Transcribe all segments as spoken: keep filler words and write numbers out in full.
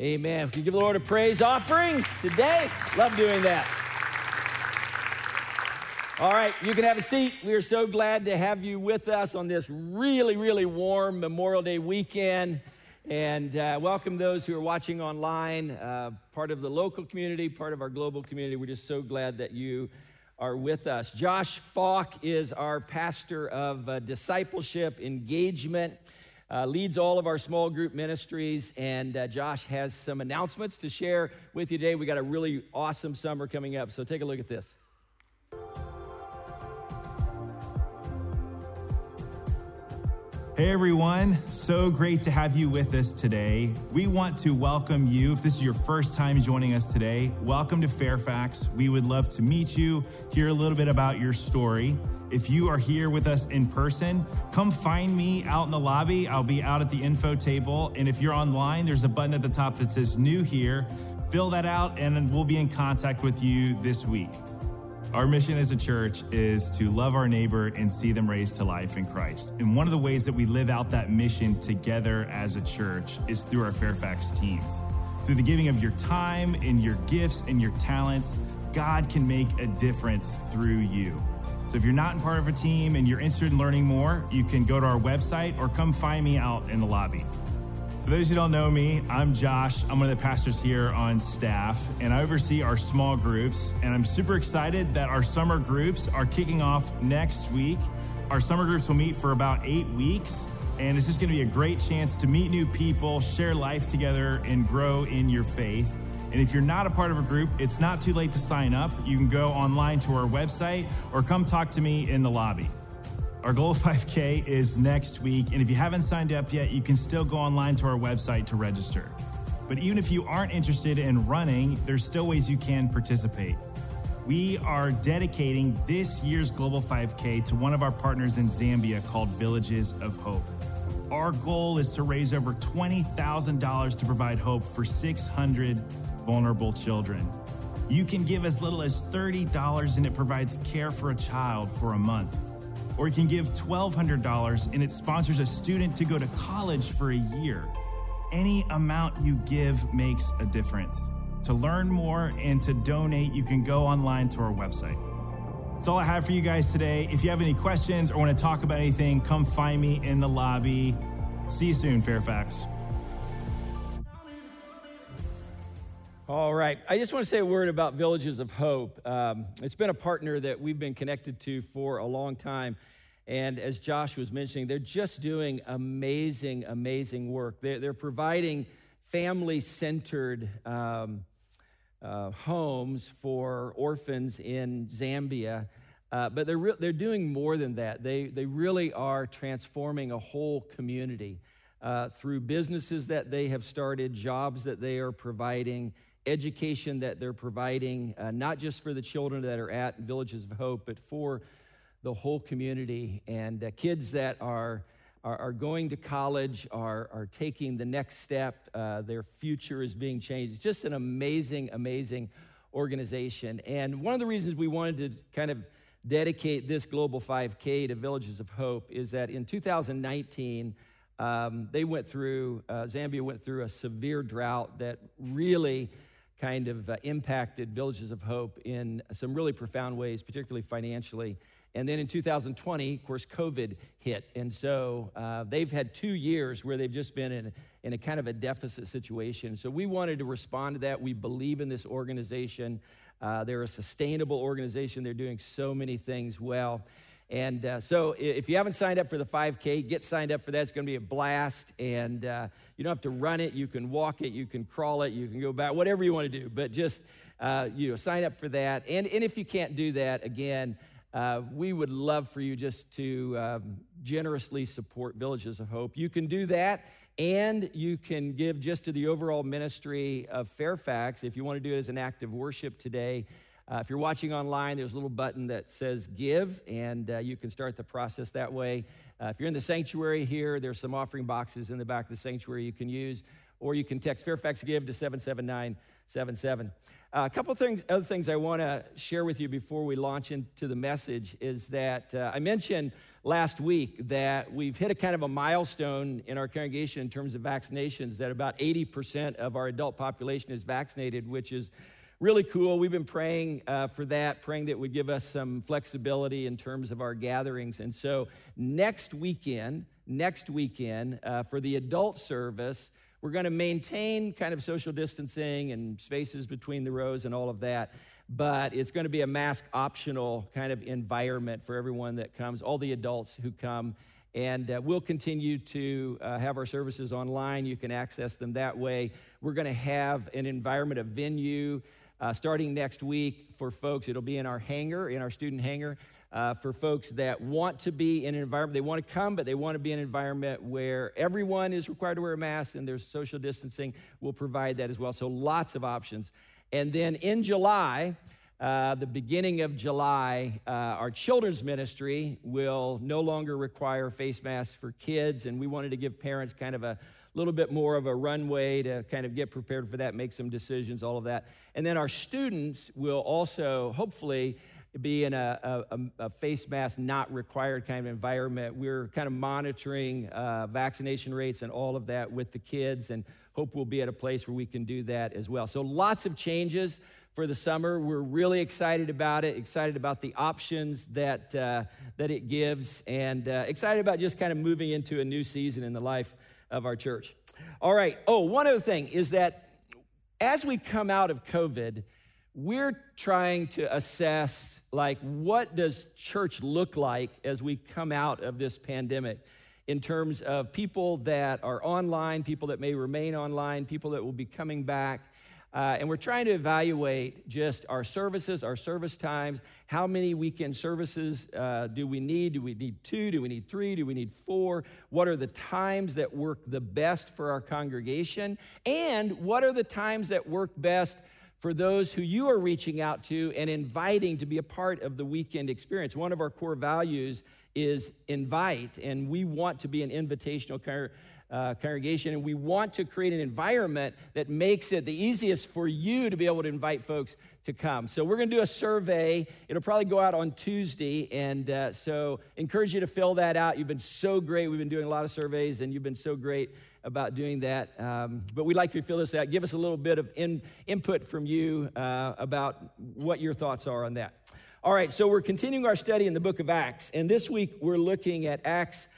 Amen. Can you give the Lord a praise offering today? Love doing that. All right, you can have a seat. We are so glad to have you with us on this really, really warm Memorial Day weekend. And uh, welcome those who are watching online, uh, part of the local community, part of our global community. We're just so glad that you are with us. Josh Falk is our pastor of uh, discipleship, engagement, uh, leads all of our small group ministries. And uh, Josh has some announcements to share with you today. We got a really awesome summer coming up, so take a look at this. Hey everyone, so great to have you with us today. We want to welcome you. If this is your first time joining us today, welcome to Fairfax. We would love to meet you, hear a little bit about your story. If you are here with us in person, come find me out in the lobby. I'll be out at the info table. And if you're online, there's a button at the top that says new here. Fill that out and we'll be in contact with you this week. Our mission as a church is to love our neighbor and see them raised to life in Christ. And one of the ways that we live out that mission together as a church is through our Fairfax teams. Through the giving of your time and your gifts and your talents, God can make a difference through you. So if you're not part of a team and you're interested in learning more, you can go to our website or come find me out in the lobby. For those who don't know me, I'm Josh. I'm one of the pastors here on staff, and I oversee our small groups. And I'm super excited that our summer groups are kicking off next week. Our summer groups will meet for about eight weeks, and it's just going to be a great chance to meet new people, share life together, and grow in your faith. And if you're not a part of a group, it's not too late to sign up. You can go online to our website or come talk to me in the lobby. Our Goal five K is next week, and if you haven't signed up yet, you can still go online to our website to register. But even if you aren't interested in running, there's still ways you can participate. We are dedicating this year's Global five K to one of our partners in Zambia called Villages of Hope. Our goal is to raise over twenty thousand dollars to provide hope for six hundred vulnerable children. You can give as little as thirty dollars, and it provides care for a child for a month. Or you can give twelve hundred dollars and it sponsors a student to go to college for a year. Any amount you give makes a difference. To learn more and to donate, you can go online to our website. That's all I have for you guys today. If you have any questions or want to talk about anything, come find me in the lobby. See you soon, Fairfax. All right. I just want to say a word about Villages of Hope. Um, it's been a partner that we've been connected to for a long time. And as Josh was mentioning, they're just doing amazing, amazing work. They're, they're providing family-centered um, uh, homes for orphans in Zambia. Uh, but they're, re- they're doing more than that. They, they really are transforming a whole community uh, through businesses that they have started, jobs that they are providing, education that they're providing, uh, not just for the children that are at Villages of Hope, but for the whole community. And uh, kids that are, are are going to college, are are taking the next step. Uh, their future is being changed. It's just an amazing, amazing organization. And one of the reasons we wanted to kind of dedicate this Global five K to Villages of Hope is that in two thousand nineteen, um, they went through, uh, Zambia went through a severe drought that really kind of uh, impacted Villages of Hope in some really profound ways, particularly financially. And then in two thousand twenty, of course, COVID hit. And so uh, they've had two years where they've just been in, in a kind of a deficit situation. So we wanted to respond to that. We believe in this organization. Uh, they're a sustainable organization. They're doing so many things well. And uh, so if you haven't signed up for the five K, get signed up for that. It's going to be a blast. And uh, you don't have to run it. You can walk it. You can crawl it. You can go back, whatever you want to do. But just uh, you know, sign up for that. And, and if you can't do that, again, uh, we would love for you just to um, generously support Villages of Hope. You can do that. And you can give just to the overall ministry of Fairfax. If you want to do it as an act of worship today, Uh, if you're watching online, there's a little button that says give, and uh, you can start the process that way. Uh, if you're in the sanctuary here, there's some offering boxes in the back of the sanctuary you can use, or you can text Fairfax Give to seven seven nine seven seven. Uh, a couple things, other things I want to share with you before we launch into the message is that uh, I mentioned last week that we've hit a kind of a milestone in our congregation in terms of vaccinations, that about eighty percent of our adult population is vaccinated, which is really cool. We've been praying uh, for that, praying that it would give us some flexibility in terms of our gatherings. And so next weekend, next weekend uh, for the adult service, we're going to maintain kind of social distancing and spaces between the rows and all of that. But it's going to be a mask optional kind of environment for everyone that comes, all the adults who come. And uh, we'll continue to uh, have our services online. You can access them that way. We're going to have an environment, a venue, uh, starting next week for folks. It'll be in our hangar, in our student hangar, uh, for folks that want to be in an environment. They want to come, but they want to be in an environment where everyone is required to wear a mask and there's social distancing. We'll provide that as well. So lots of options. And then in July, uh, the beginning of July, uh, our children's ministry will no longer require face masks for kids, and we wanted to give parents kind of a little bit more of a runway to kind of get prepared for that, make some decisions, all of that. And then our students will also hopefully be in a, a, a face mask not required kind of environment. We're kind of monitoring uh, vaccination rates and all of that with the kids, and hope we'll be at a place where we can do that as well. So lots of changes for the summer. We're really excited about it, excited about the options that uh, that it gives, and uh, excited about just kind of moving into a new season in the life of our church. All right. Oh, one other thing is that as we come out of COVID, we're trying to assess, like, what does church look like as we come out of this pandemic? In terms of people that are online, people that may remain online, people that will be coming back. Uh, and we're trying to evaluate just our services, our service times, how many weekend services uh, do we need? Do we need two? Do we need three? Do we need four? What are the times that work the best for our congregation? And what are the times that work best for those who you are reaching out to and inviting to be a part of the weekend experience? One of our core values is invite, and we want to be an invitational uh, congregation, and we want to create an environment that makes it the easiest for you to be able to invite folks to come. So we're going to do a survey. It'll probably go out on Tuesday, and uh, so encourage you to fill that out. You've been so great. We've been doing a lot of surveys, and you've been so great about doing that. Um, but we'd like for you to fill this out. Give us a little bit of in, input from you uh, about what your thoughts are on that. All right, so we're continuing our study in the book of Acts, and this week we're looking at Acts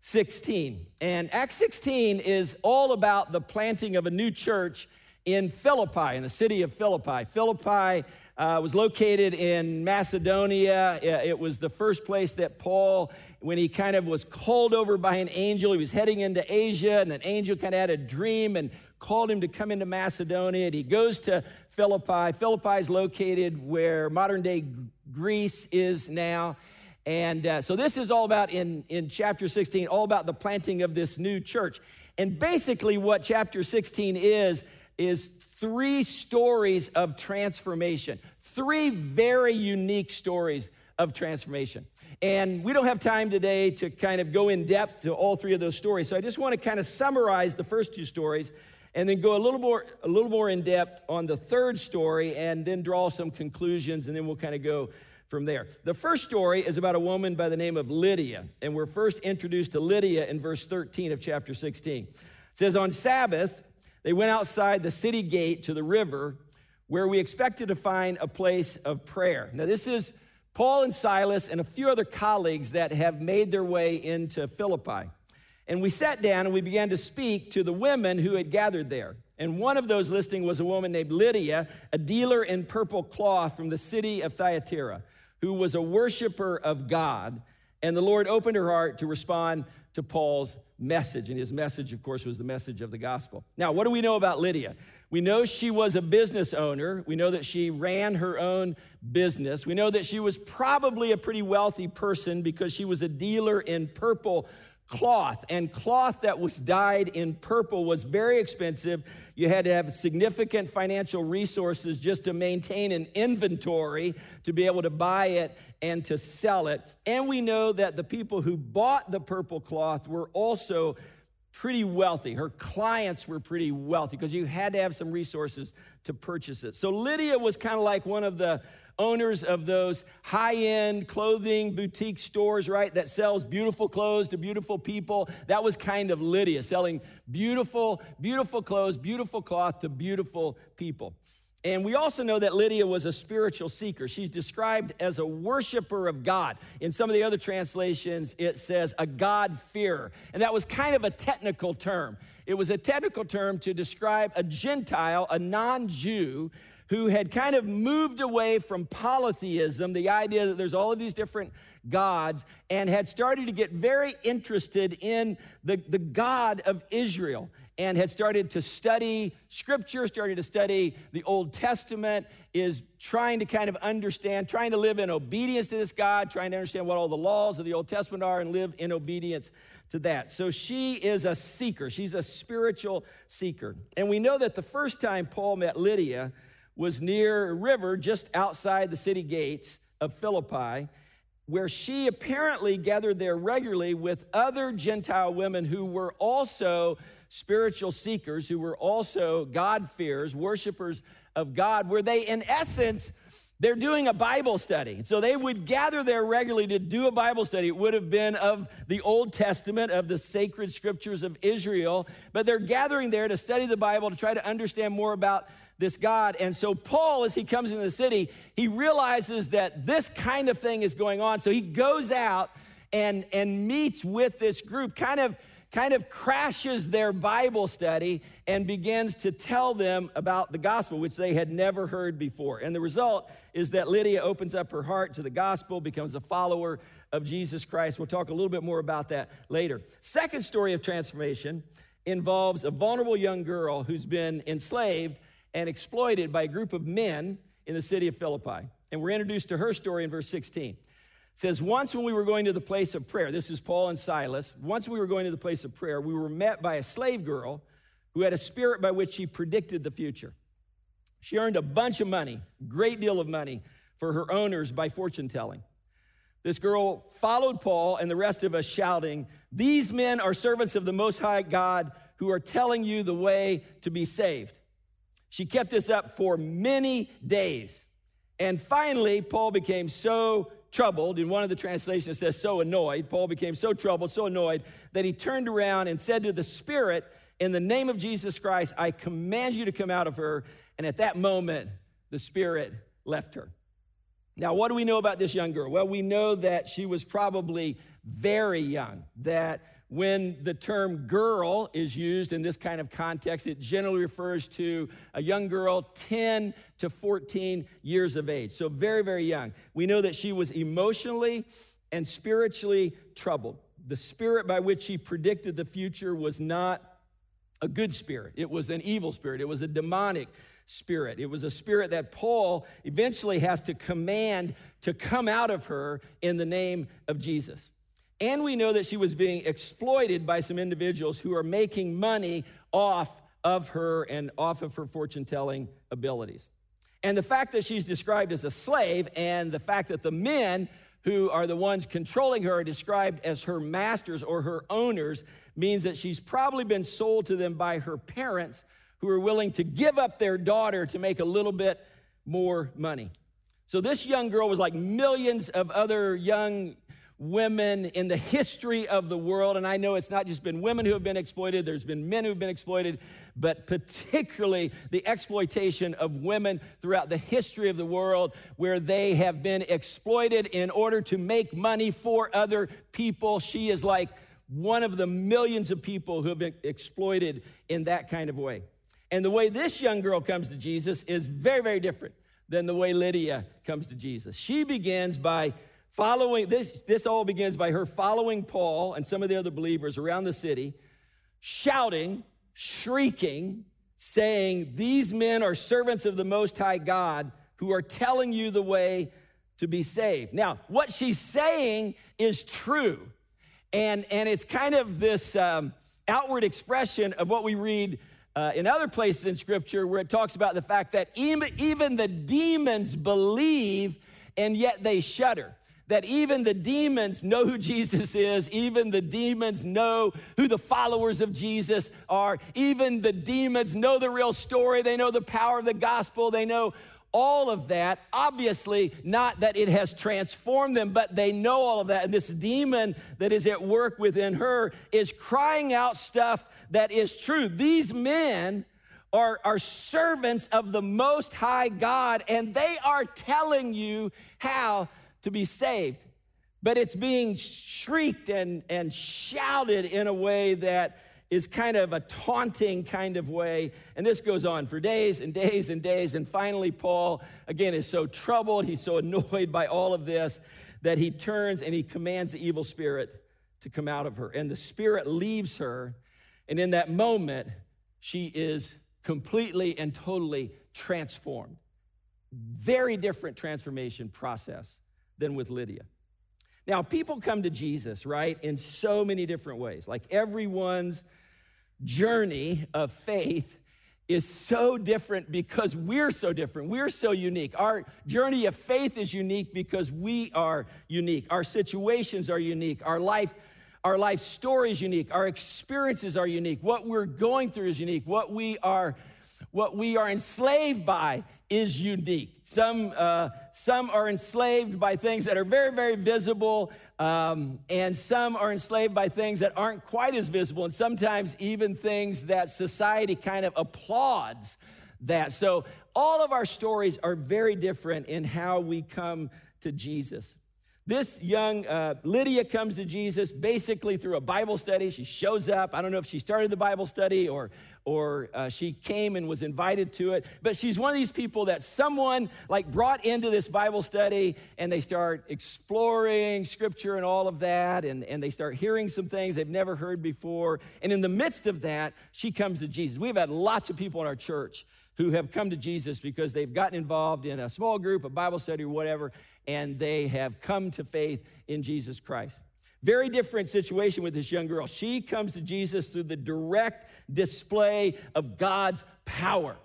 sixteen. And Acts sixteen is all about the planting of a new church in Philippi, in the city of Philippi. Philippi uh, was located in Macedonia. It was the first place that Paul, when he kind of was called over by an angel, he was heading into Asia, and an angel kind of had a dream and called him to come into Macedonia, and he goes to Philippi. Philippi is located where modern-day Greece is now. And uh, so this is all about, in, in chapter sixteen, all about the planting of this new church. And basically what chapter sixteen is, is three stories of transformation, three very unique stories of transformation. And we don't have time today to kind of go in depth to all three of those stories. So I just want to kind of summarize the first two stories and then go a little more a little more in depth on the third story and then draw some conclusions, and then we'll kind of go from there. The first story is about a woman by the name of Lydia, and we're first introduced to Lydia in verse thirteen of chapter sixteen. It says, on Sabbath, they went outside the city gate to the river where we expected to find a place of prayer. Now this is Paul and Silas and a few other colleagues that have made their way into Philippi. And we sat down and we began to speak to the women who had gathered there. And one of those listening was a woman named Lydia, a dealer in purple cloth from the city of Thyatira, who was a worshiper of God. And the Lord opened her heart to respond to Paul's message. And his message, of course, was the message of the gospel. Now, what do we know about Lydia? We know she was a business owner. We know that she ran her own business. We know that she was probably a pretty wealthy person because she was a dealer in purple cloth, and cloth that was dyed in purple was very expensive. You had to have significant financial resources just to maintain an inventory to be able to buy it and to sell it. And we know that the people who bought the purple cloth were also pretty wealthy. Her clients were pretty wealthy because you had to have some resources to purchase it. So Lydia was kind of like one of the owners of those high-end clothing boutique stores, right, that sells beautiful clothes to beautiful people. That was kind of Lydia, selling beautiful, beautiful clothes, beautiful cloth to beautiful people. And we also know that Lydia was a spiritual seeker. She's described as a worshiper of God. In some of the other translations, it says a God-fearer. And that was kind of a technical term. It was a technical term to describe a Gentile, a non-Jew, who had kind of moved away from polytheism, the idea that there's all of these different gods, and had started to get very interested in the, the God of Israel, and had started to study Scripture, started to study the Old Testament, is trying to kind of understand, trying to live in obedience to this God, trying to understand what all the laws of the Old Testament are and live in obedience to that. So she is a seeker. She's a spiritual seeker. And we know that the first time Paul met Lydia was near a river just outside the city gates of Philippi, where she apparently gathered there regularly with other Gentile women who were also spiritual seekers, who were also God-fearers, worshipers of God, where they, in essence, they're doing a Bible study. So they would gather there regularly to do a Bible study. It would have been of the Old Testament, of the sacred scriptures of Israel, but they're gathering there to study the Bible, to try to understand more about this God. And so Paul, as he comes into the city, he realizes that this kind of thing is going on. So he goes out and, and meets with this group, kind of kind of crashes their Bible study and begins to tell them about the gospel, which they had never heard before. And the result is that Lydia opens up her heart to the gospel, becomes a follower of Jesus Christ. We'll talk a little bit more about that later. Second story of transformation involves a vulnerable young girl who's been enslaved and exploited by a group of men in the city of Philippi. And we're introduced to her story in verse sixteen. It says, once when we were going to the place of prayer, this is Paul and Silas, once we were going to the place of prayer, we were met by a slave girl who had a spirit by which she predicted the future. She earned a bunch of money, great deal of money, for her owners by fortune telling. This girl followed Paul and the rest of us shouting, "These men are servants of the Most High God who are telling you the way to be saved." She kept this up for many days. And finally, Paul became so troubled. In one of the translations, it says so annoyed. Paul became so troubled, so annoyed, that he turned around and said to the spirit, "In the name of Jesus Christ, I command you to come out of her." And at that moment, the spirit left her. Now, what do we know about this young girl? Well, we know that she was probably very young, that when the term girl is used in this kind of context, it generally refers to a young girl ten to fourteen years of age. So very, very young. We know that she was emotionally and spiritually troubled. The spirit by which she predicted the future was not a good spirit. It was an evil spirit. It was a demonic spirit. It was a spirit that Paul eventually has to command to come out of her in the name of Jesus. And we know that she was being exploited by some individuals who are making money off of her and off of her fortune-telling abilities. And the fact that she's described as a slave and the fact that the men who are the ones controlling her are described as her masters or her owners means that she's probably been sold to them by her parents who are willing to give up their daughter to make a little bit more money. So this young girl was like millions of other young women in the history of the world, and I know it's not just been women who have been exploited, there's been men who've been exploited, but particularly the exploitation of women throughout the history of the world, where they have been exploited in order to make money for other people. She is like one of the millions of people who have been exploited in that kind of way. And the way this young girl comes to Jesus is very, very different than the way Lydia comes to Jesus. She begins by Following this, this all begins by her following Paul and some of the other believers around the city, shouting, shrieking, saying, "These men are servants of the Most High God who are telling you the way to be saved." Now, what she's saying is true, and, and it's kind of this um, outward expression of what we read Uh, in other places in Scripture where it talks about the fact that even, even the demons believe and yet they shudder. That even the demons know who Jesus is. Even the demons know who the followers of Jesus are. Even the demons know the real story. They know the power of the gospel. They know all of that, obviously not that it has transformed them, but they know all of that. And this demon that is at work within her is crying out stuff that is true. These men are, are servants of the Most High God, and they are telling you how to be saved. But it's being shrieked and, and shouted in a way that is kind of a taunting kind of way. And this goes on for days and days and days. And finally, Paul, again, is so troubled, he's so annoyed by all of this, that he turns and he commands the evil spirit to come out of her. And the spirit leaves her. And in that moment, she is completely and totally transformed. Very different transformation process than with Lydia. Now, people come to Jesus, right, in so many different ways. Like, everyone's journey of faith is so different because we're so different. We're so unique. Our journey of faith is unique because we are unique. Our situations are unique. Our life, our life story is unique. Our experiences are unique. What we're going through is unique. What we are, what we are enslaved by is unique. Some uh, some are enslaved by things that are very, very visible, um, and some are enslaved by things that aren't quite as visible, and sometimes even things that society kind of applauds that. So all of our stories are very different in how we come to Jesus. This young uh, Lydia comes to Jesus basically through a Bible study. She shows up. I don't know if she started the Bible study or or uh, she came and was invited to it. But she's one of these people that someone like brought into this Bible study, and they start exploring scripture and all of that. And, and they start hearing some things they've never heard before. And in the midst of that, she comes to Jesus. We've had lots of people in our church who have come to Jesus because they've gotten involved in a small group, a Bible study, or whatever, and they have come to faith in Jesus Christ. Very different situation with this young girl. She comes to Jesus through the direct display of God's power.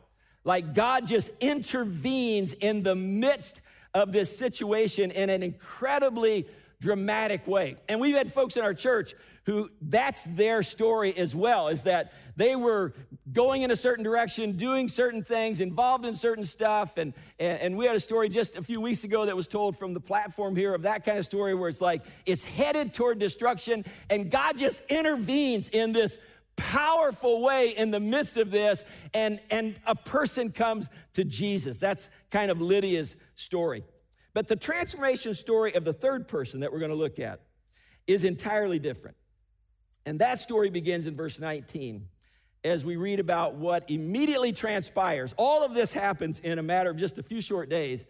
Like, God just intervenes in the midst of this situation in an incredibly dramatic way. And we've had folks in our church who that's their story as well, is that they were going in a certain direction, doing certain things, involved in certain stuff. And, and, and we had a story just a few weeks ago that was told from the platform here of that kind of story where it's like, it's headed toward destruction, and God just intervenes in this powerful way in the midst of this, and, and a person comes to Jesus. That's kind of Lydia's story. But the transformation story of the third person that we're going to look at is entirely different. And that story begins in verse nineteen, as we read about what immediately transpires. All of this happens in a matter of just a few short days.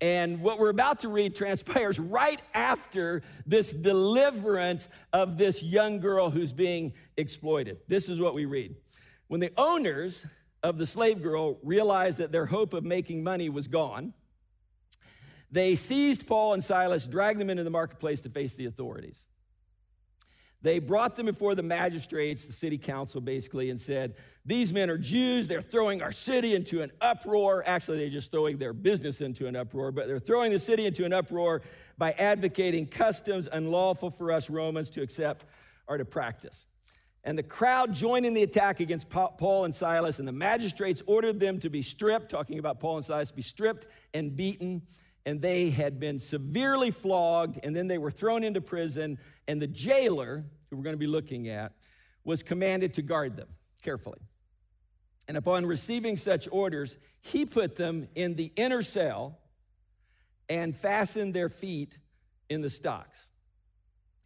And what we're about to read transpires right after this deliverance of this young girl who's being exploited. This is what we read. When the owners of the slave girl realized that their hope of making money was gone, they seized Paul and Silas, dragged them into the marketplace to face the authorities. They brought them before the magistrates, the city council, basically, and said, these men are Jews. They're throwing our city into an uproar. Actually, they're just throwing their business into an uproar, but they're throwing the city into an uproar by advocating customs unlawful for us Romans to accept or to practice. And the crowd joined in the attack against Paul and Silas, and the magistrates ordered them to be stripped, talking about Paul and Silas, be stripped and beaten. And they had been severely flogged, and then they were thrown into prison, and the jailer, who we're going to be looking at, was commanded to guard them carefully. And upon receiving such orders, he put them in the inner cell and fastened their feet in the stocks.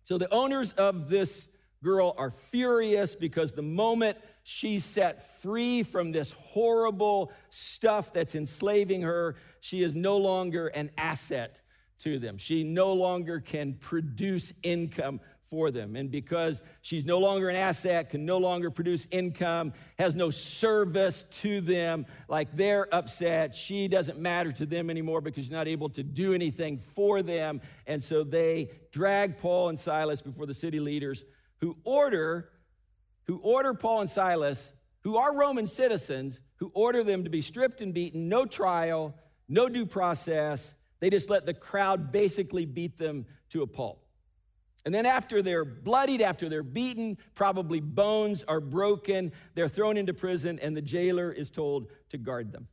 So the owners of this girl are furious because the moment she's set free from this horrible stuff that's enslaving her, she is no longer an asset to them. She no longer can produce income for them. And because she's no longer an asset, can no longer produce income, has no service to them, like, they're upset. She doesn't matter to them anymore because she's not able to do anything for them. And so they drag Paul and Silas before the city leaders who order who order Paul and Silas, who are Roman citizens, who order them to be stripped and beaten, no trial, no due process. They just let the crowd basically beat them to a pulp. And then after they're bloodied, after they're beaten, probably bones are broken, they're thrown into prison, and the jailer is told to guard them.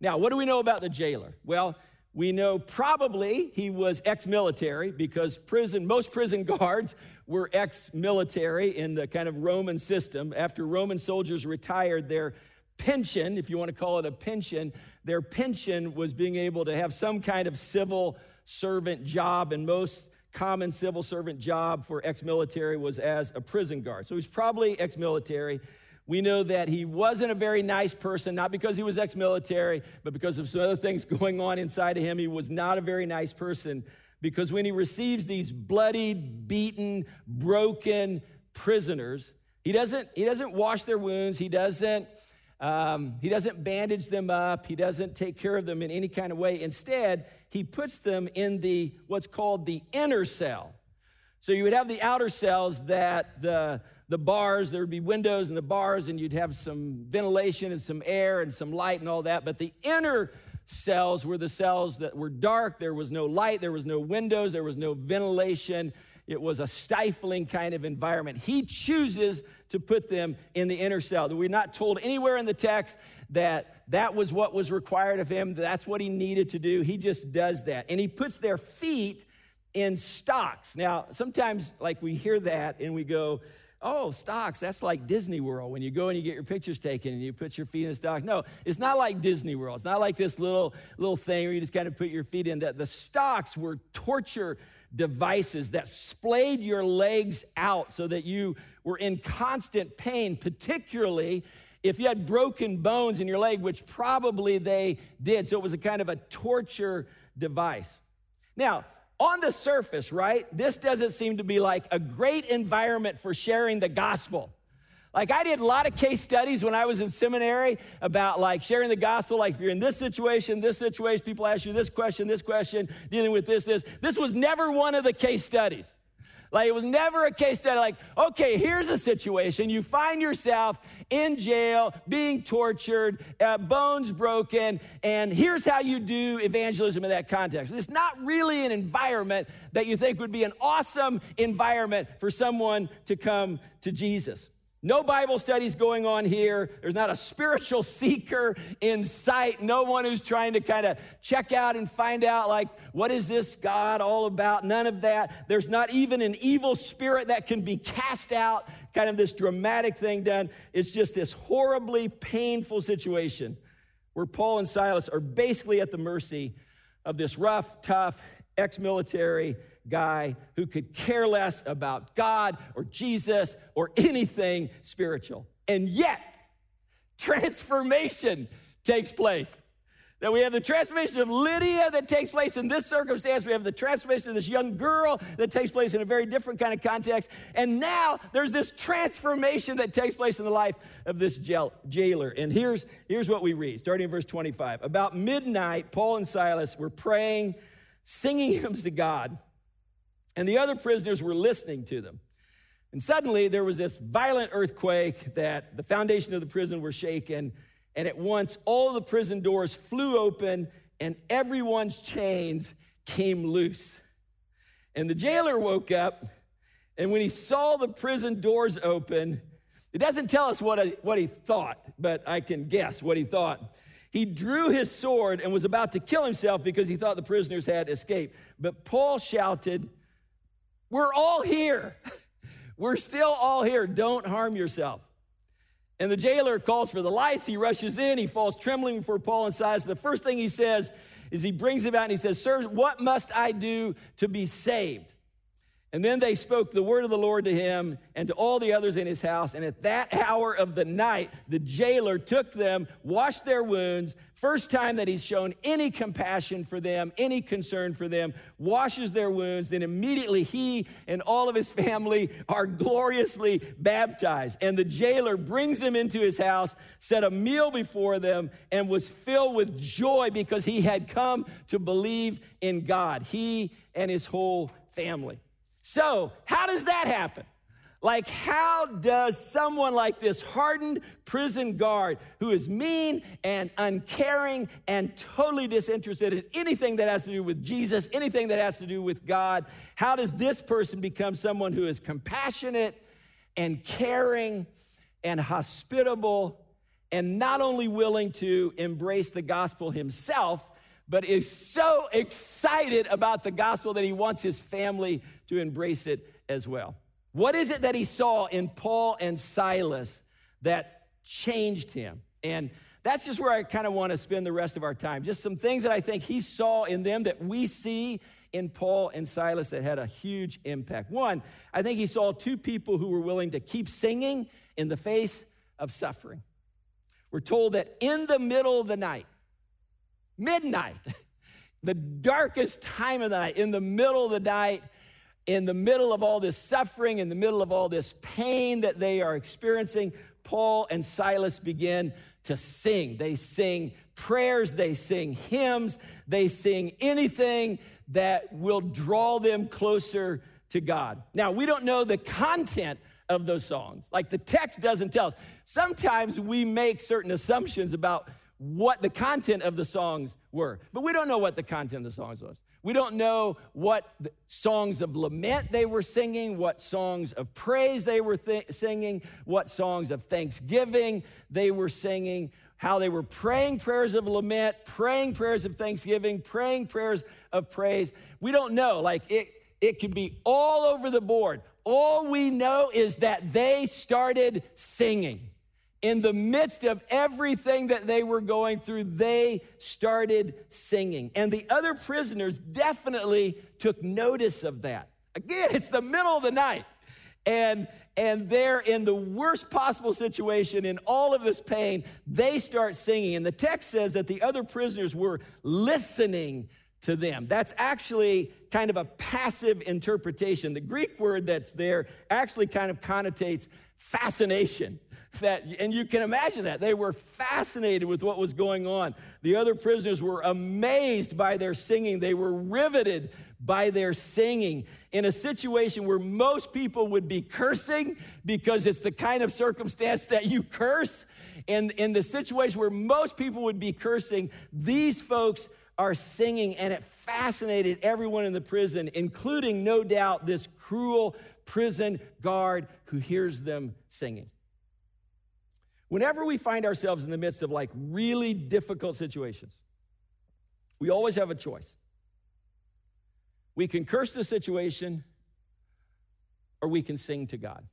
Now, what do we know about the jailer? Well, we know probably he was ex-military because prison, most prison guards were ex-military in the kind of Roman system. After Roman soldiers retired, their pension, if you want to call it a pension, their pension was being able to have some kind of civil servant job, and most common civil servant job for ex-military was as a prison guard. So he's probably ex-military. We know that he wasn't a very nice person, not because he was ex-military, but because of some other things going on inside of him. He was not a very nice person, because when he receives these bloodied, beaten, broken prisoners, he doesn't he doesn't wash their wounds. He doesn't um, he doesn't bandage them up. He doesn't take care of them in any kind of way. Instead, he puts them in the what's called the inner cell. So you would have the outer cells that the the bars, there would be windows in the bars, and you'd have some ventilation and some air and some light and all that. But the inner cells were the cells that were dark. There was no light. There was no windows. There was no ventilation. It was a stifling kind of environment. He chooses to put them in the inner cell. We're not told anywhere in the text that that was what was required of him. That's what he needed to do. He just does that. And he puts their feet in stocks. Now, sometimes like we hear that and we go, oh, stocks, that's like Disney World when you go and you get your pictures taken and you put your feet in a stock. No, it's not like Disney World. It's not like this little little thing where you just kind of put your feet in. That the stocks were torture devices that splayed your legs out so that you were in constant pain, particularly if you had broken bones in your leg, which probably they did. So it was a kind of a torture device. Now, on the surface, right, this doesn't seem to be like a great environment for sharing the gospel. Like I did a lot of case studies when I was in seminary about like sharing the gospel. Like if you're in this situation, this situation, people ask you this question, this question, dealing with this, this. This was never one of the case studies. Like it was never a case study like, okay, here's a situation. You find yourself in jail, being tortured, uh, bones broken, and here's how you do evangelism in that context. It's not really an environment that you think would be an awesome environment for someone to come to Jesus. No Bible studies going on here. There's not a spiritual seeker in sight. No one who's trying to kind of check out and find out, like, what is this God all about? None of that. There's not even an evil spirit that can be cast out. Kind of this dramatic thing done. It's just this horribly painful situation where Paul and Silas are basically at the mercy of this rough, tough, ex-military guy who could care less about God or Jesus or anything spiritual. And yet, transformation takes place. Now we have the transformation of Lydia that takes place in this circumstance. We have the transformation of this young girl that takes place in a very different kind of context. And now there's this transformation that takes place in the life of this jailer. And here's, here's what we read, starting in verse twenty-five. About midnight, Paul and Silas were praying, singing hymns to God, and the other prisoners were listening to them. And suddenly there was this violent earthquake that the foundation of the prison were shaken, and at once all the prison doors flew open and everyone's chains came loose. And the jailer woke up, and when he saw the prison doors open, it doesn't tell us what, I, what he thought, but I can guess what he thought. He drew his sword and was about to kill himself because he thought the prisoners had escaped. But Paul shouted, "We're all here. We're still all here. Don't harm yourself." And the jailer calls for the lights. He rushes in. He falls trembling before Paul and Silas. The first thing he says is he brings him out and he says, "Sir, what must I do to be saved?" And then they spoke the word of the Lord to him and to all the others in his house. And at that hour of the night, the jailer took them, washed their wounds. First time that he's shown any compassion for them, any concern for them, washes their wounds. Then immediately he and all of his family are gloriously baptized. And the jailer brings them into his house, set a meal before them, and was filled with joy because he had come to believe in God, he and his whole family. So how does that happen? Like, how does someone like this hardened prison guard who is mean and uncaring and totally disinterested in anything that has to do with Jesus, anything that has to do with God, how does this person become someone who is compassionate and caring and hospitable and not only willing to embrace the gospel himself, but is so excited about the gospel that he wants his family to embrace it as well. What is it that he saw in Paul and Silas that changed him? And that's just where I kind of want to spend the rest of our time. Just some things that I think he saw in them that we see in Paul and Silas that had a huge impact. One, I think he saw two people who were willing to keep singing in the face of suffering. We're told that in the middle of the night, midnight, the darkest time of the night, in the middle of the night, in the middle of all this suffering, in the middle of all this pain that they are experiencing, Paul and Silas begin to sing. They sing prayers, they sing hymns, they sing anything that will draw them closer to God. Now, we don't know the content of those songs. Like, the text doesn't tell us. Sometimes we make certain assumptions about what the content of the songs were, but we don't know what the content of the songs was. We don't know what songs of lament they were singing, what songs of praise they were th- singing, what songs of thanksgiving they were singing, how they were praying prayers of lament, praying prayers of thanksgiving, praying prayers of praise. We don't know. Like, it, it could be all over the board. All we know is that they started singing. In the midst of everything that they were going through, they started singing. And the other prisoners definitely took notice of that. Again, it's the middle of the night. And, and they're in the worst possible situation in all of this pain. They start singing. And the text says that the other prisoners were listening to them. That's actually kind of a passive interpretation. The Greek word that's there actually kind of connotates fascination. That, and you can imagine that. They were fascinated with what was going on. The other prisoners were amazed by their singing. They were riveted by their singing in a situation where most people would be cursing, because it's the kind of circumstance that you curse. And in the situation where most people would be cursing, these folks are singing, and it fascinated everyone in the prison, including, no doubt, this cruel prison guard who hears them singing. Whenever we find ourselves in the midst of like really difficult situations, we always have a choice. We can curse the situation, or we can sing to God.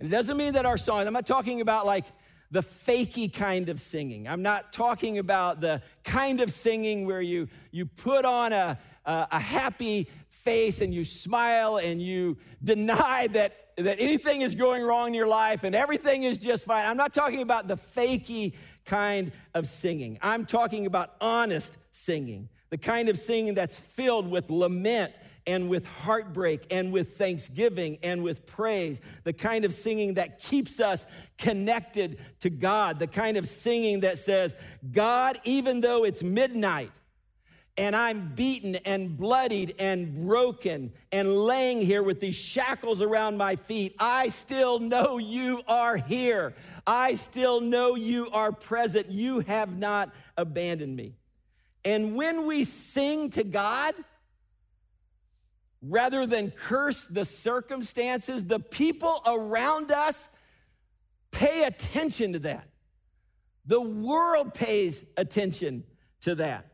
And it doesn't mean that our song, I'm not talking about like the fakey kind of singing. I'm not talking about the kind of singing where you, you put on a, a, a happy face and you smile and you deny that that anything is going wrong in your life and everything is just fine. I'm not talking about the fakey kind of singing. I'm talking about honest singing, the kind of singing that's filled with lament and with heartbreak and with thanksgiving and with praise, the kind of singing that keeps us connected to God, the kind of singing that says, God, even though it's midnight, and I'm beaten and bloodied and broken and laying here with these shackles around my feet, I still know you are here. I still know you are present. You have not abandoned me. And when we sing to God, rather than curse the circumstances, the people around us pay attention to that. The world pays attention to that.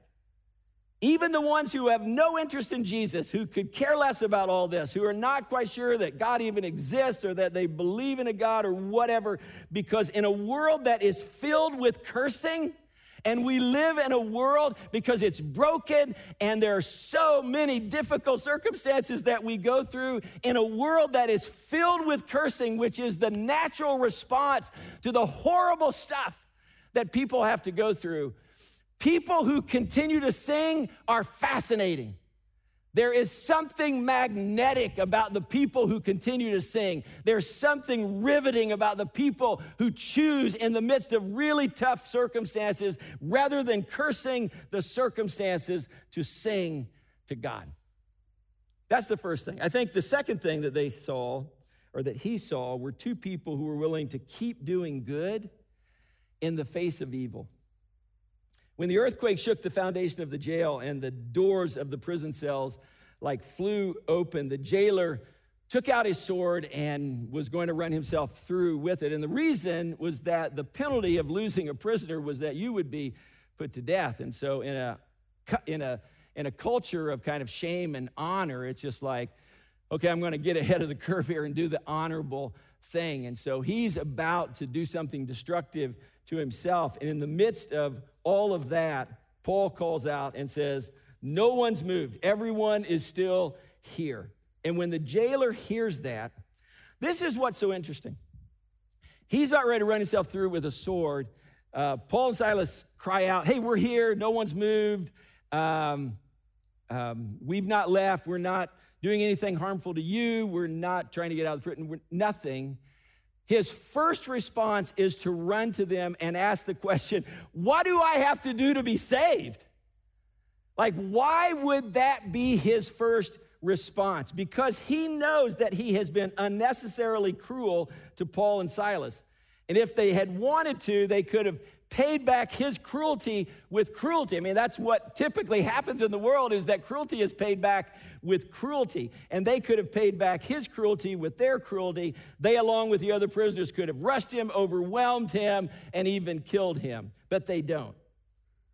Even the ones who have no interest in Jesus, who could care less about all this, who are not quite sure that God even exists or that they believe in a God or whatever, because in a world that is filled with cursing, and we live in a world because it's broken and there are so many difficult circumstances that we go through, in a world that is filled with cursing, which is the natural response to the horrible stuff that people have to go through, people who continue to sing are fascinating. There is something magnetic about the people who continue to sing. There's something riveting about the people who choose, in the midst of really tough circumstances, rather than cursing the circumstances, to sing to God. That's the first thing. I think the second thing that they saw, or that he saw, were two people who were willing to keep doing good in the face of evil. When the earthquake shook the foundation of the jail and the doors of the prison cells like flew open, the jailer took out his sword and was going to run himself through with it. And the reason was that the penalty of losing a prisoner was that you would be put to death. And so in a in a in a culture of kind of shame and honor, it's just like, okay, I'm going to get ahead of the curve here and do the honorable thing. And so he's about to do something destructive to himself. And in the midst of all of that, Paul calls out and says, no one's moved. Everyone is still here. And when the jailer hears that, this is what's so interesting. He's about ready to run himself through with a sword. Uh, Paul and Silas cry out, hey, we're here. No one's moved. Um, um, we've not left. We're not doing anything harmful to you. We're not trying to get out of prison. We're nothing. His first response is to run to them and ask the question, what do I have to do to be saved? Like, why would that be his first response? Because he knows that he has been unnecessarily cruel to Paul and Silas. And if they had wanted to, they could have paid back his cruelty with cruelty. I mean, that's what typically happens in the world, is that cruelty is paid back with cruelty. And they could have paid back his cruelty with their cruelty. They, along with the other prisoners, could have rushed him, overwhelmed him, and even killed him. But they don't.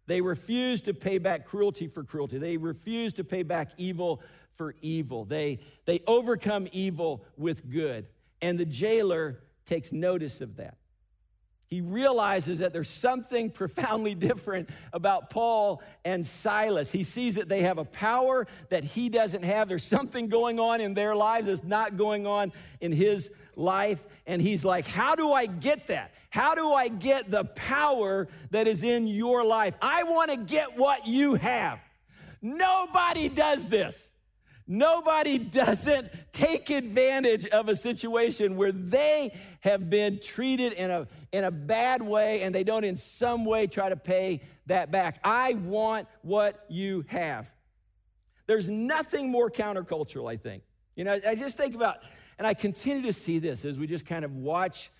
They refuse to pay back cruelty for cruelty. They refuse to pay back evil for evil. They, they overcome evil with good. And the jailer takes notice of that. He realizes that there's something profoundly different about Paul and Silas. He sees that they have a power that he doesn't have. There's something going on in their lives that's not going on in his life. And he's like, how do I get that? How do I get the power that is in your life? I want to get what you have. Nobody does this. Nobody doesn't take advantage of a situation where they have been treated in a, in a bad way, and they don't in some way try to pay that back. I want what you have. There's nothing more countercultural, I think. You know, I just think about, and I continue to see this as we just kind of watch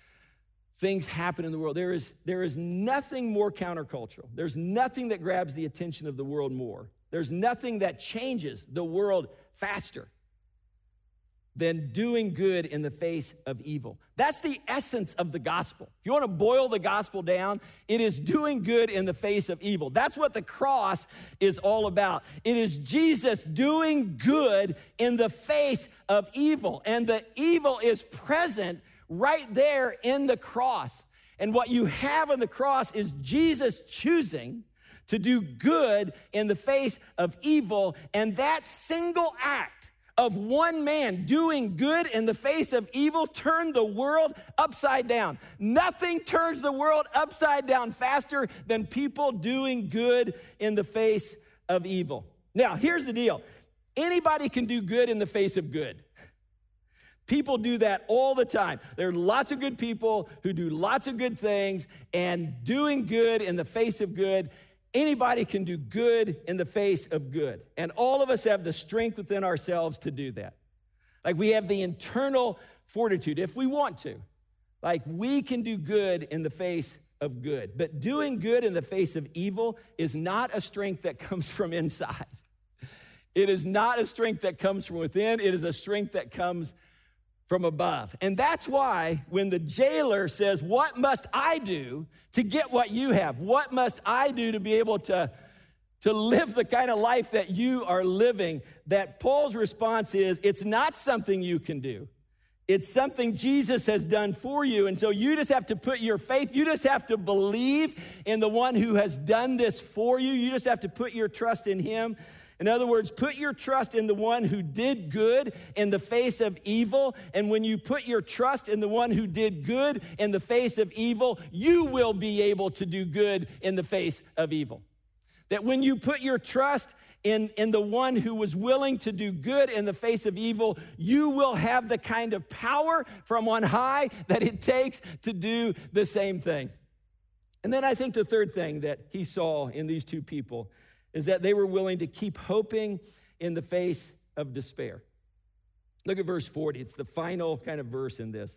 things happen in the world. There is, there is nothing more countercultural. There's nothing that grabs the attention of the world more. There's nothing that changes the world faster than doing good in the face of evil. That's the essence of the gospel. If you want to boil the gospel down, it is doing good in the face of evil. That's what the cross is all about. It is Jesus doing good in the face of evil. And the evil is present right there in the cross. And what you have on the cross is Jesus choosing to do good in the face of evil. And that single act of one man doing good in the face of evil turned the world upside down. Nothing turns the world upside down faster than people doing good in the face of evil. Now, here's the deal. Anybody can do good in the face of good. People do that all the time. There are lots of good people who do lots of good things, and doing good in the face of good, anybody can do good in the face of good. And all of us have the strength within ourselves to do that. Like, we have the internal fortitude, if we want to. Like, we can do good in the face of good. But doing good in the face of evil is not a strength that comes from inside. It is not a strength that comes from within. It is a strength that comes from above. And that's why when the jailer says, what must I do to get what you have? What must I do to be able to, to live the kind of life that you are living? That Paul's response is, it's not something you can do. It's something Jesus has done for you. And so you just have to put your faith, you just have to believe in the one who has done this for you. You just have to put your trust in him. In other words, put your trust in the one who did good in the face of evil. And when you put your trust in the one who did good in the face of evil, you will be able to do good in the face of evil. That when you put your trust in, in the one who was willing to do good in the face of evil, you will have the kind of power from on high that it takes to do the same thing. And then I think the third thing that he saw in these two people is that they were willing to keep hoping in the face of despair. Look at verse forty. It's the final kind of verse in this.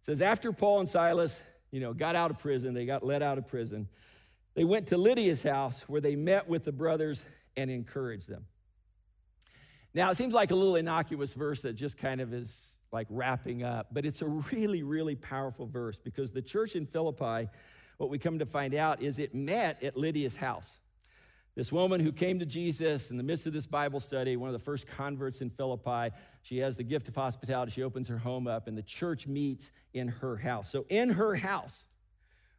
It says, after Paul and Silas, you know, got out of prison, they got let out of prison, they went to Lydia's house where they met with the brothers and encouraged them. Now, it seems like a little innocuous verse that just kind of is like wrapping up. But it's a really, really powerful verse, because the church in Philippi, what we come to find out is it met at Lydia's house. This woman who came to Jesus in the midst of this Bible study, one of the first converts in Philippi, she has the gift of hospitality. She opens her home up, and the church meets in her house. So in her house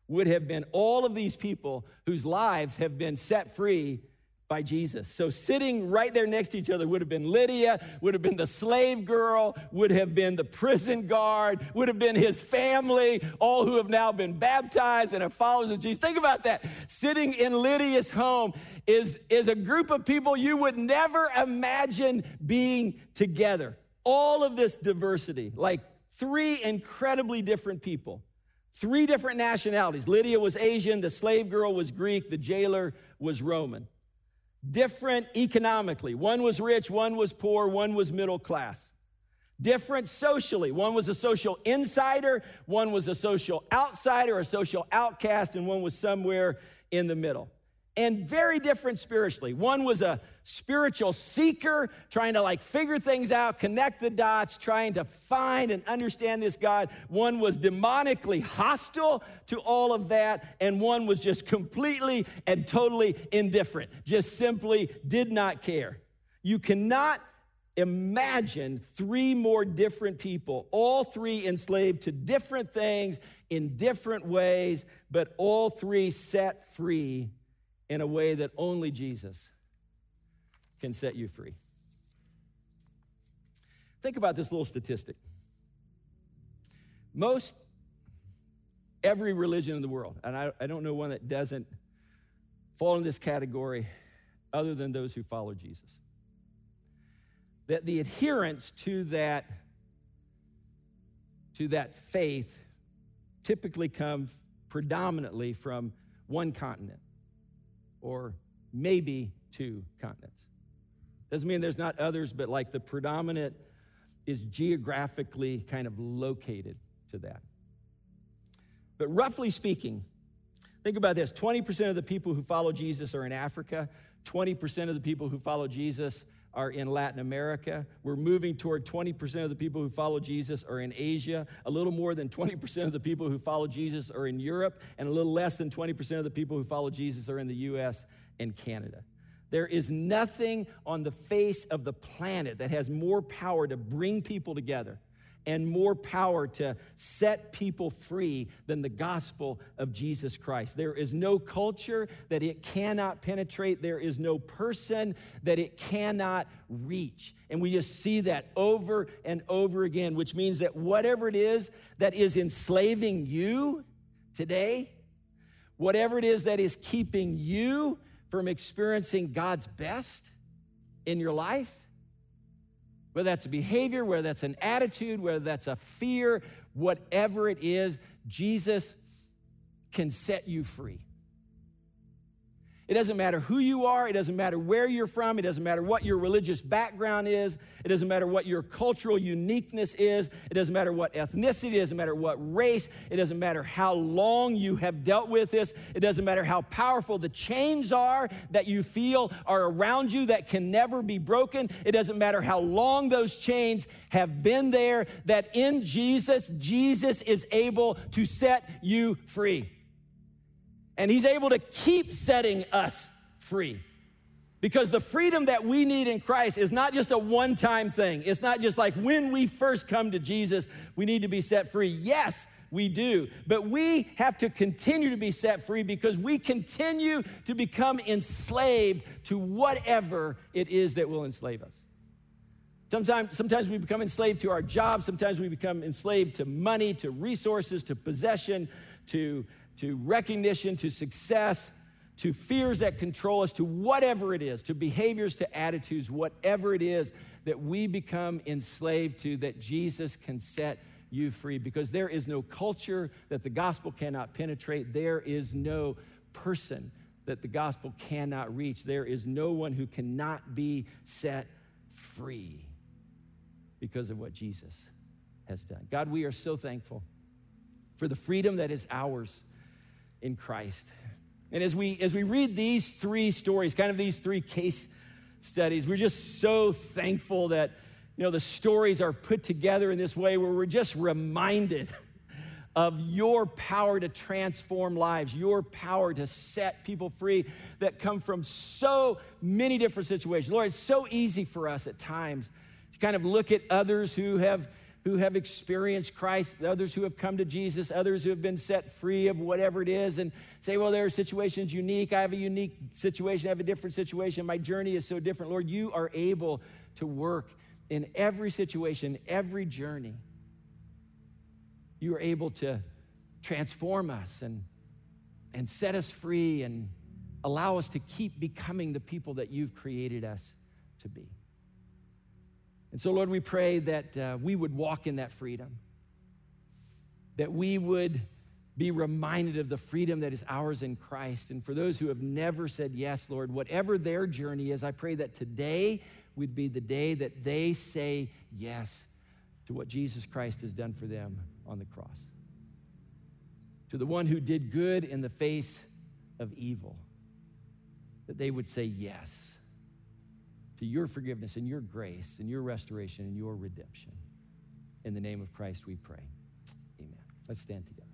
would have been all of these people whose lives have been set free by Jesus. So sitting right there next to each other would have been Lydia, would have been the slave girl, would have been the prison guard, would have been his family, all who have now been baptized and are followers of Jesus. Think about that. Sitting in Lydia's home is, is a group of people you would never imagine being together. All of this diversity, like three incredibly different people. Three different nationalities. Lydia was Asian, the slave girl was Greek, the jailer was Roman. Different economically. One was rich, one was poor, one was middle class. Different socially. One was a social insider, one was a social outsider, a social outcast, and one was somewhere in the middle. And very different spiritually. One was a spiritual seeker, trying to like figure things out, connect the dots, trying to find and understand this God. One was demonically hostile to all of that, and one was just completely and totally indifferent, just simply did not care. You cannot imagine three more different people, all three enslaved to different things in different ways, but all three set free in a way that only Jesus can set you free. Think about this little statistic. Most every religion in the world, and I, I don't know one that doesn't fall in this category other than those who follow Jesus, that the adherence to that, to that faith typically comes predominantly from one continent, or maybe two continents. Doesn't mean there's not others, but like the predominant is geographically kind of located to that. But roughly speaking, think about this. twenty percent of the people who follow Jesus are in Africa. twenty percent of the people who follow Jesus are in Latin America. We're moving toward twenty percent of the people who follow Jesus are in Asia. A little more than twenty percent of the people who follow Jesus are in Europe, and a little less than twenty percent of the people who follow Jesus are in the U S and Canada. There is nothing on the face of the planet that has more power to bring people together and more power to set people free than the gospel of Jesus Christ. There is no culture that it cannot penetrate. There is no person that it cannot reach. And we just see that over and over again, which means that whatever it is that is enslaving you today, whatever it is that is keeping you from experiencing God's best in your life, whether that's a behavior, whether that's an attitude, whether that's a fear, whatever it is, Jesus can set you free. It doesn't matter who you are. It doesn't matter where you're from. It doesn't matter what your religious background is. It doesn't matter what your cultural uniqueness is. It doesn't matter what ethnicity. It doesn't matter what race. It doesn't matter how long you have dealt with this. It doesn't matter how powerful the chains are that you feel are around you that can never be broken. It doesn't matter how long those chains have been there, that in Jesus, Jesus is able to set you free. And he's able to keep setting us free, because the freedom that we need in Christ is not just a one-time thing. It's not just like when we first come to Jesus, we need to be set free. Yes, we do. But we have to continue to be set free, because we continue to become enslaved to whatever it is that will enslave us. Sometimes, sometimes we become enslaved to our job. Sometimes we become enslaved to money, to resources, to possession, to to recognition, to success, to fears that control us, to whatever it is, to behaviors, to attitudes, whatever it is that we become enslaved to, that Jesus can set you free. Because there is no culture that the gospel cannot penetrate. There is no person that the gospel cannot reach. There is no one who cannot be set free because of what Jesus has done. God, we are so thankful for the freedom that is ours in Christ. And as we as we read these three stories, kind of these three case studies, we're just so thankful that you know, the stories are put together in this way where we're just reminded of your power to transform lives, your power to set people free that come from so many different situations. Lord, it's so easy for us at times to kind of look at others who have who have experienced Christ, others who have come to Jesus, others who have been set free of whatever it is, and say, well, their situation's unique. I have a unique situation. I have a different situation. My journey is so different. Lord, you are able to work in every situation, every journey. You are able to transform us and, and set us free and allow us to keep becoming the people that you've created us to be. And so, Lord, we pray that uh, we would walk in that freedom, that we would be reminded of the freedom that is ours in Christ. And for those who have never said yes, Lord, whatever their journey is, I pray that today would be the day that they say yes to what Jesus Christ has done for them on the cross, to the one who did good in the face of evil, that they would say yes to your forgiveness and your grace and your restoration and your redemption. In the name of Christ we pray, amen. Let's stand together.